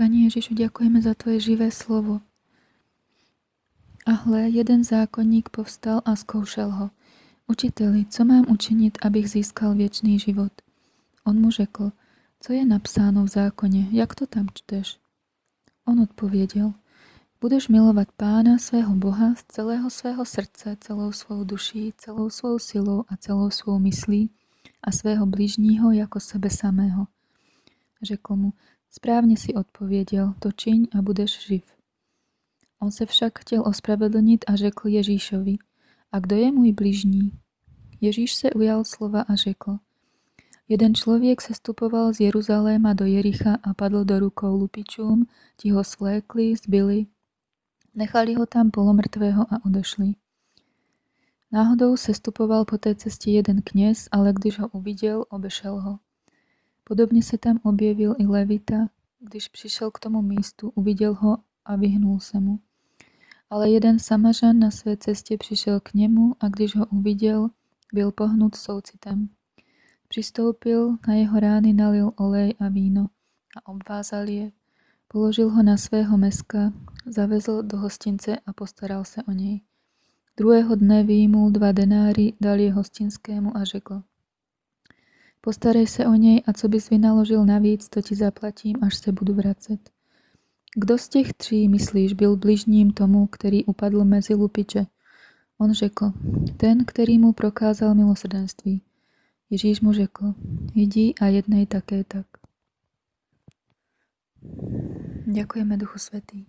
Pane Ježišu, ďakujeme za Tvoje živé slovo. A hle, jeden zákonník povstal a zkoušel ho. Učiteli, co mám učinit, abych získal věčný život? On mu řekl, co je napsáno v zákoně, jak to tam čteš? On odpověděl, budeš milovat Pána, svého Boha, z celého svého srdce, celou svou duší, celou svou silou a celou svou myslí a svého bližního jako sebe samého. Řekl mu, správně si odpověděl, to čiň a budeš živ. On se však chtěl ospravedlnit a řekl Ježíšovi, a kdo je můj bližní? Ježíš se ujal slova a řekl, jeden člověk sestupoval z Jeruzaléma do Jericha a padl do rukou lupičům, ti ho svlékli, zbili, nechali ho tam polomrtvého a odešli. Náhodou sestupoval po té cestě jeden kněz, ale když ho uviděl, obešel ho. Podobně se tam objevil i levita, když přišel k tomu místu, uviděl ho a vyhnul se mu. Ale jeden Samařan na své cestě přišel k němu a když ho uviděl, byl pohnut soucitem. Přistoupil, na jeho rány nalil olej a víno a obvázal je, položil ho na svého meska, zavezl do hostince a postaral se o něj. Druhého dne vyjmul 2 denáry, dal je hostinskému a řekl, postarej se o něj a co bys vynaložil navíc, to ti zaplatím, až se budu vracet. Kdo z těch 3, myslíš, byl bližním tomu, který upadl mezi lupiče? On řekl, ten, který mu prokázal milosrdenství. Ježíš mu řekl, jdi a jednej také tak. Ďakujeme, Duchu Svätý.